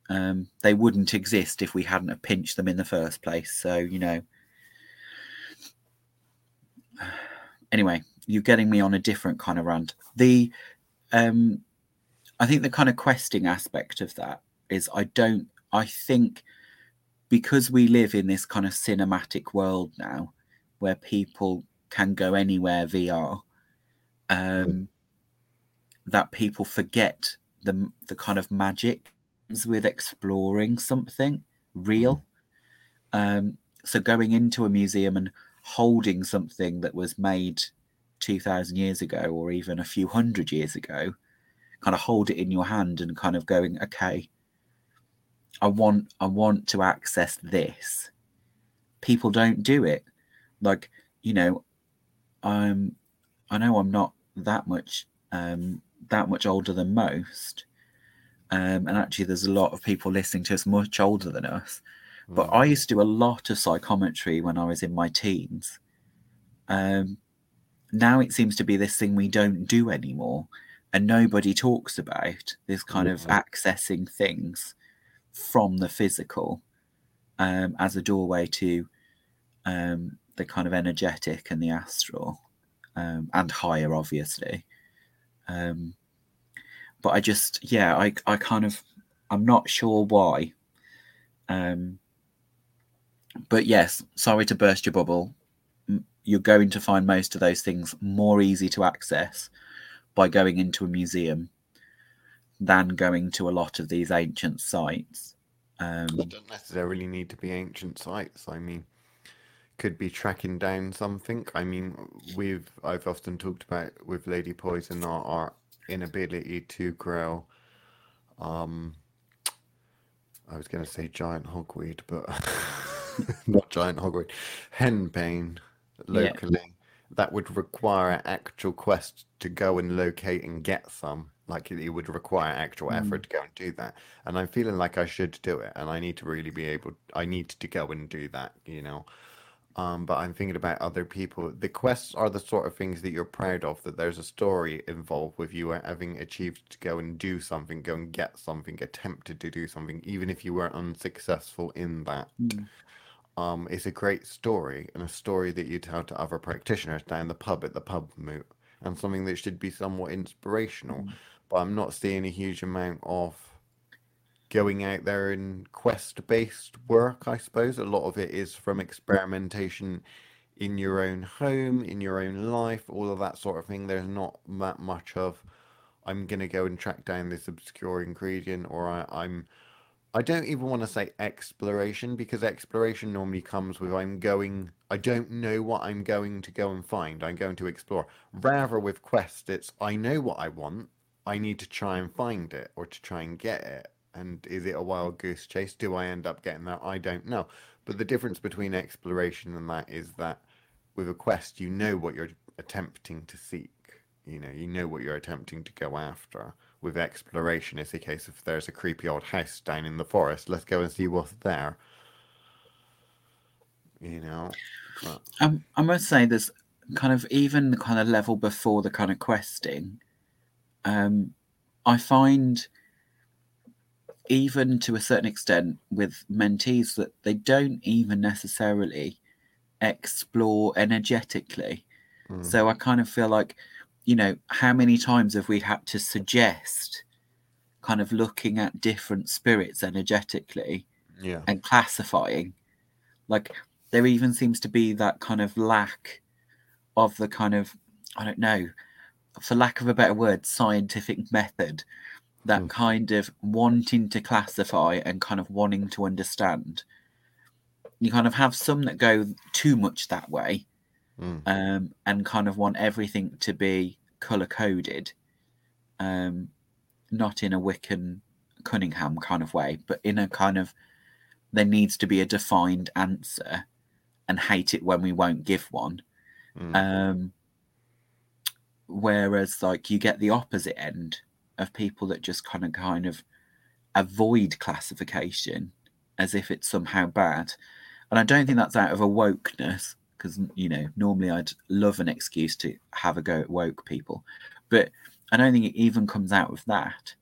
Um, they wouldn't exist if we hadn't have pinched them in the first place. So, you know. Anyway, you're getting me on a different kind of rant. The, um, I think the kind of questing aspect of that is, I don't, I think because we live in this kind of cinematic world now where people can go anywhere V R, um, that people forget the the kind of magic with exploring something real. Um, so going into a museum and holding something that was made two thousand years ago, or even a few hundred years ago, kind of hold it in your hand and kind of going, okay, I want, I want to access this. People don't do it. Like, you know, um, I know I'm not that much, um, that much older than most. Um, and actually, there's a lot of people listening to us much older than us. But mm. I used to do a lot of psychometry when I was in my teens. Um, now it seems to be this thing we don't do anymore. And nobody talks about this kind yeah. of accessing things from the physical um, as a doorway to um, the kind of energetic and the astral um, and higher, obviously. Um But I just, yeah, I, I kind of, I'm not sure why. Um, but yes, sorry to burst your bubble. You're going to find most of those things more easy to access by going into a museum than going to a lot of these ancient sites. Um, they don't necessarily need to be ancient sites. I mean, could be tracking down something. I mean, we've, I've often talked about with Lady Poison, our art, inability to grow um I was going to say giant hogweed, but not giant hogweed, henbane locally. Yeah. That would require an actual quest to go and locate and get some. Like, it would require actual effort mm. to go and do that, and I'm feeling like I should do it, and I need to really be able I need to go and do that, you know. Um, but I'm thinking about other people. The quests are the sort of things that you're proud of, that there's a story involved with you having achieved to go and do something, go and get something, attempted to do something, even if you were unsuccessful in that. Mm. Um, it's a great story, and a story that you tell to other practitioners down the pub at the pub moot, and something that should be somewhat inspirational. Mm. But I'm not seeing a huge amount of going out there in quest-based work, I suppose. A lot of it is from experimentation in your own home, in your own life, all of that sort of thing. There's not that much of, I'm going to go and track down this obscure ingredient, or I, I'm... I don't even want to say exploration, because exploration normally comes with I'm going, I don't know what I'm going to go and find. I'm going to explore. Rather with quest, it's I know what I want. I need to try and find it, or to try and get it. And is it a wild goose chase? Do I end up getting that? I don't know. But the difference between exploration and that is that with a quest, you know what you're attempting to seek. You know, you know what you're attempting to go after. With exploration, it's a case of there's a creepy old house down in the forest. Let's go and see what's there. You know. But... Um, I must say there's kind of even the kind of level before the kind of questing. Um, I find... even to a certain extent with mentees that they don't even necessarily explore energetically. Mm. So I kind of feel like, you know, how many times have we had to suggest kind of looking at different spirits energetically yeah. and classifying? Like there even seems to be that kind of lack of the kind of, I don't know, for lack of a better word, scientific method. That mm. kind of wanting to classify and kind of wanting to understand. You kind of have some that go too much that way mm. um, and kind of want everything to be colour-coded, um, not in a Wiccan Cunningham kind of way, but in a kind of there needs to be a defined answer and hate it when we won't give one. Mm. Um, whereas, like, you get the opposite end of people that just kind of kind of avoid classification as if it's somehow bad. And I don't think that's out of a wokeness, because, you know, normally I'd love an excuse to have a go at woke people. But I don't think it even comes out of that.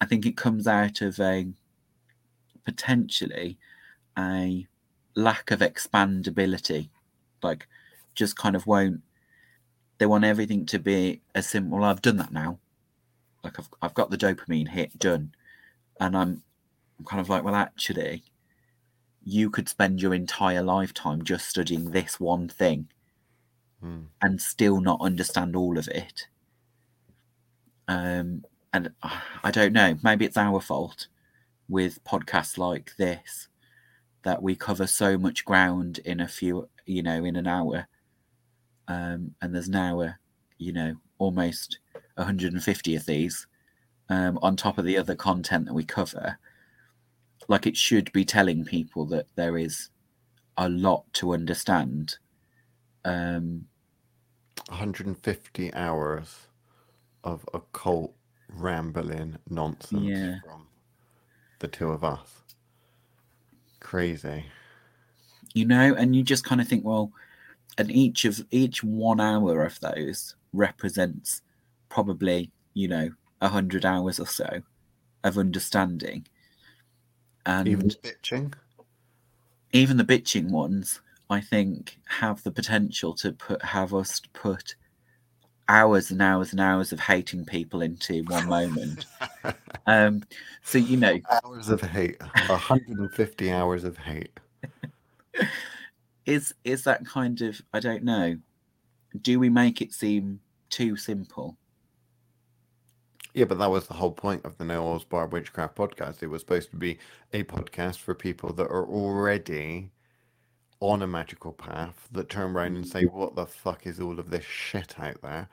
I think it comes out of a potentially a lack of expandability. Like just kind of won't, they want everything to be as simple. Well, I've done that now. Like I've I've got the dopamine hit done, and I'm I'm kind of like, well, actually, you could spend your entire lifetime just studying this one thing, mm. and still not understand all of it. Um, and I don't know, maybe it's our fault with podcasts like this that we cover so much ground in a few, you know, in an hour, um, and there's now a, you know, almost one hundred fifty of these um, on top of the other content that we cover. Like it should be telling people that there is a lot to understand. Um, one hundred fifty hours of occult rambling nonsense yeah. from the two of us. Crazy. You know, and you just kind of think, well, and each of each one hour of those represents probably, you know, a hundred hours or so of understanding. And even the bitching. Even the bitching ones, I think, have the potential to put have us put hours and hours and hours of hating people into one moment. um, so, you know. Hours of hate. one hundred fifty hours of hate. Is, is that kind of, I don't know, do we make it seem too simple? Yeah, but that was the whole point of the No Holds Barred Witchcraft podcast. It was supposed to be a podcast for people that are already on a magical path that turn around and say, what the fuck is all of this shit out there?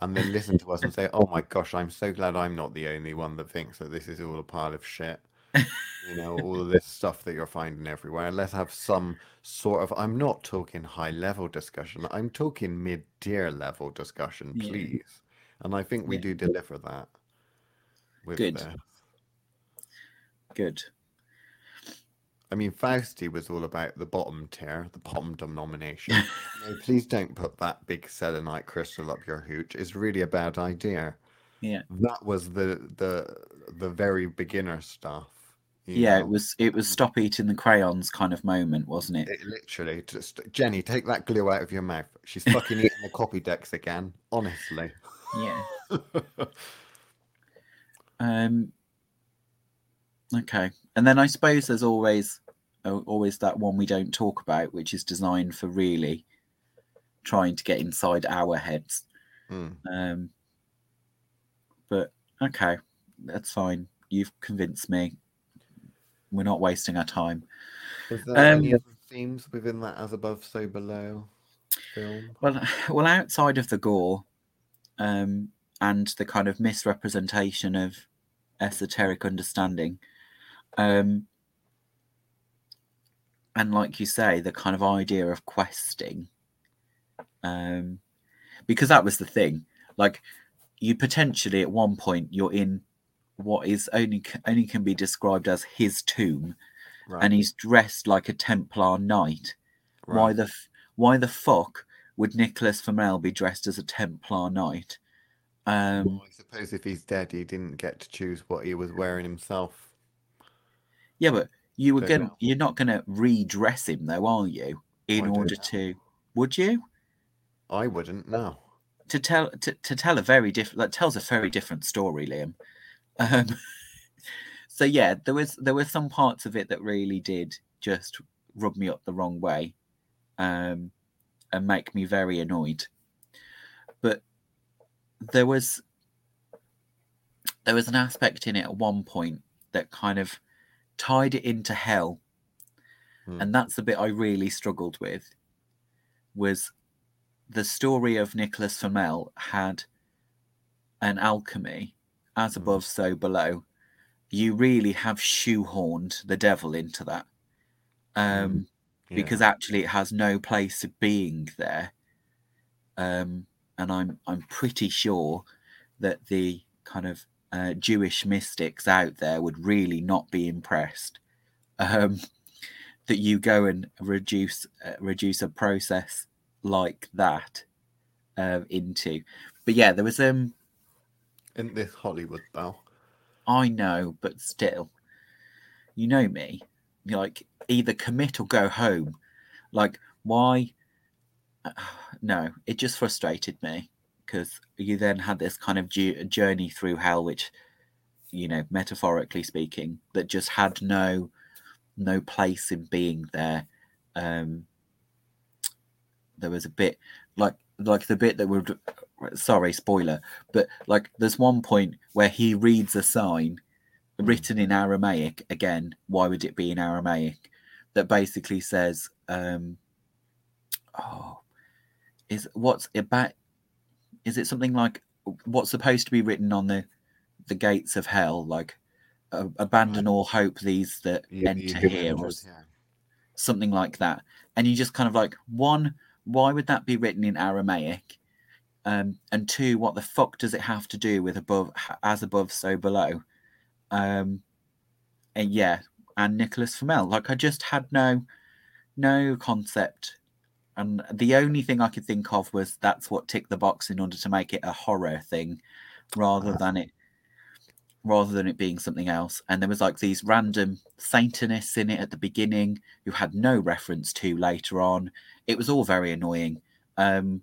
And then listen to us and say, oh my gosh, I'm so glad I'm not the only one that thinks that this is all a pile of shit. You know, all of this stuff that you're finding everywhere. Let's have some sort of, I'm not talking high level discussion. I'm talking mid-tier level discussion, please. Yeah. And I think we yeah. do deliver that. With Good. This. Good. I mean, Fausti was all about the bottom tier, the bottom denomination. No, please don't put that big selenite crystal up your hooch. It's really a bad idea. Yeah, that was the the the very beginner stuff. Yeah, know? it was it was stop eating the crayons kind of moment, wasn't it? It literally just Jenny, take that glue out of your mouth. She's fucking eating the copy decks again. Honestly. Yeah. um. Okay. And then I suppose there's always always that one we don't talk about, which is designed for really trying to get inside our heads. Mm. Um, but, okay, that's fine. You've convinced me. We're not wasting our time. Is there um, any other themes within that As Above, So Below film? Well, well, outside of the gore um, and the kind of misrepresentation of esoteric understanding, Um, and like you say, the kind of idea of questing, um, because that was the thing. Like, you potentially at one point you're in what is only only can be described as his tomb, right. And he's dressed like a Templar knight. Right. Why the why the fuck would Nicolas Flamel be dressed as a Templar knight? Um, well, I suppose if he's dead, he didn't get to choose what he was wearing himself. Yeah, but you were going you're not gonna redress him though, are you? In order to would you? I wouldn't, no. To tell to, to tell a very different that tells a very different story, Liam. Um, so yeah, there was there were some parts of it that really did just rub me up the wrong way, um, and make me very annoyed. But there was there was an aspect in it at one point that kind of tied it into hell, hmm. and that's the bit I really struggled with. Was the story of Nicolas Flamel had an alchemy as above, hmm. so below. You really have shoehorned the devil into that, um, yeah. because actually it has no place of being there. Um, and I'm I'm pretty sure that the kind of Uh, Jewish mystics out there would really not be impressed um, that you go and reduce uh, reduce a process like that uh, into. But yeah, there was um. Isn't this Hollywood though? I know, but still, you know me. Like, either commit or go home. Like, why? Uh, no, it just frustrated me. Because you then had this kind of journey through hell, which, you know, metaphorically speaking, that just had no no place in being there. Um, there was a bit like like the bit that would, sorry, spoiler, but like there's one point where he reads a sign written in Aramaic. Again, why would it be in Aramaic? That basically says, um, "Oh, is what's about." Is it something like what's supposed to be written on the, the gates of hell? Like, uh, abandon all hope, these that yeah, enter here, or yeah. something like that. And you just kind of like, one, why would that be written in Aramaic? Um, and two, what the fuck does it have to do with above, as above, so below? Um, and yeah, and Nicolas Flamel. Like, I just had no, no concept. And the only thing I could think of was that's what ticked the box in order to make it a horror thing, rather than it, rather than it being something else. And there was like these random Satanists in it at the beginning who had no reference to later on. It was all very annoying. Um,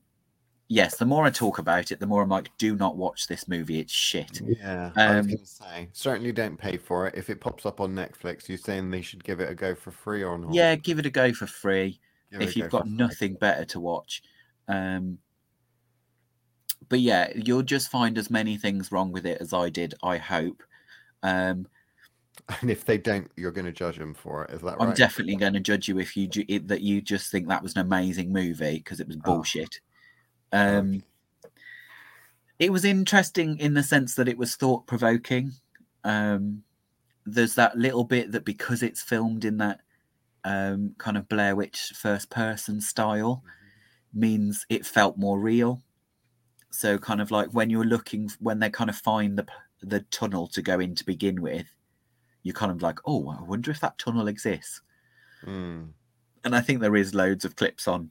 yes, the more I talk about it, the more I'm like, do not watch this movie. It's shit. Yeah, um, I was going to say, certainly don't pay for it. If it pops up on Netflix, you're saying they should give it a go for free or not? Yeah, give it a go for free. If you've got nothing better to watch. Um, but yeah, you'll just find as many things wrong with it as I did, I hope. Um, and if they don't, you're going to judge them for it. Is that right? I'm definitely going to judge you if you ju- it, that you just think that was an amazing movie because it was bullshit. Oh. Um, okay. It was interesting in the sense that it was thought-provoking. Um, there's that little bit that because it's filmed in that Um, kind of Blair Witch first person style, mm-hmm. means it felt more real. So kind of like when you're looking, when they kind of find the the tunnel to go in to begin with, you're kind of like, oh, I wonder if that tunnel exists. Mm. And I think there is loads of clips on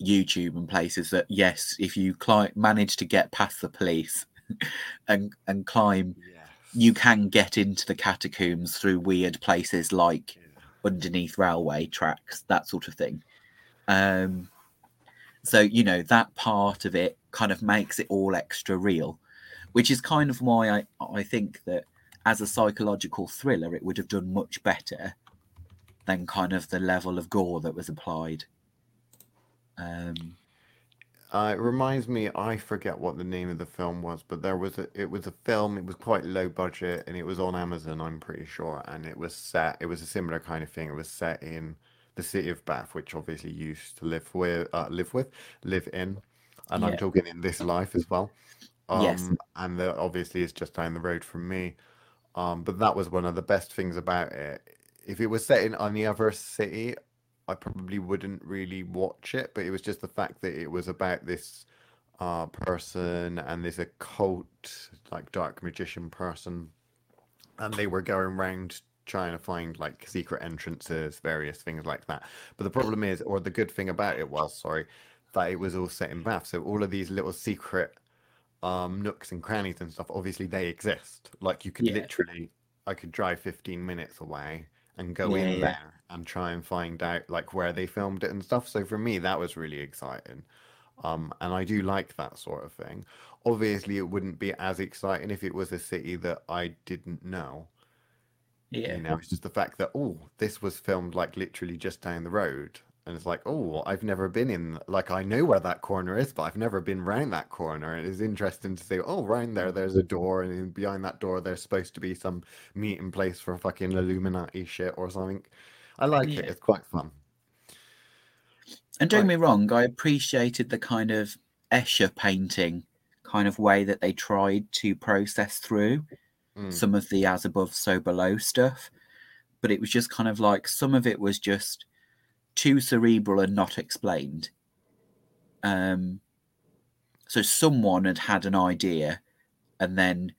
YouTube and places that, yes, if you climb, manage to get past the police and and climb, yes. you can get into the catacombs through weird places like yeah. underneath railway tracks, that sort of thing. Um, so, you know, that part of it kind of makes it all extra real, which is kind of why I, I think that as a psychological thriller, it would have done much better than kind of the level of gore that was applied. Um, uh, it reminds me, I forget what the name of the film was, but there was a, it was a film, it was quite low budget, and it was on Amazon, I'm pretty sure, and it was set, it was a similar kind of thing. It was set in the city of Bath, which obviously you used to live with, uh, live with, live in, and yeah. I'm talking in this life as well. Um, yes. And that obviously is just down the road from me. Um, but that was one of the best things about it. If it was set in any other city, I probably wouldn't really watch it, but it was just the fact that it was about this uh, person and this occult, like dark magician person, and they were going around trying to find like secret entrances, various things like that. But the problem is, or the good thing about it was, sorry, that it was all set in Bath. So all of these little secret um, nooks and crannies and stuff, obviously they exist. Like you could yeah. literally, I could drive fifteen minutes away and go yeah, in yeah. there and try and find out like where they filmed it and stuff. So for me, that was really exciting. Um, and I do like that sort of thing. Obviously, it wouldn't be as exciting if it was a city that I didn't know. Yeah. You know, it's just the fact that, oh, this was filmed like literally just down the road. And it's like, oh, I've never been in, like, I know where that corner is, but I've never been round that corner. And it's interesting to say, oh, round there, there's a door. And behind that door, there's supposed to be some meeting place for fucking Illuminati shit or something. I like yeah. it. It's quite fun. And don't get me wrong, I appreciated the kind of Escher painting kind of way that they tried to process through mm. some of the As Above, So Below stuff. But it was just kind of like, some of it was just too cerebral and not explained. Um, so someone had had an idea and then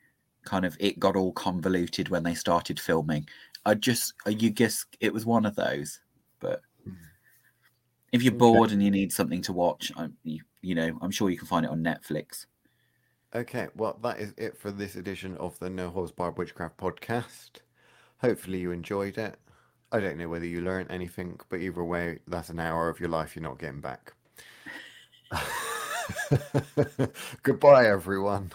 kind of it got all convoluted when they started filming. I just, you guess it was one of those, but if you're okay. bored and you need something to watch, I'm, you, you know, I'm sure you can find it on Netflix. Okay. Well, that is it for this edition of the No Holds Barred Witchcraft podcast. Hopefully you enjoyed it. I don't know whether you learned anything, but either way, that's an hour of your life you're not getting back. Goodbye, everyone.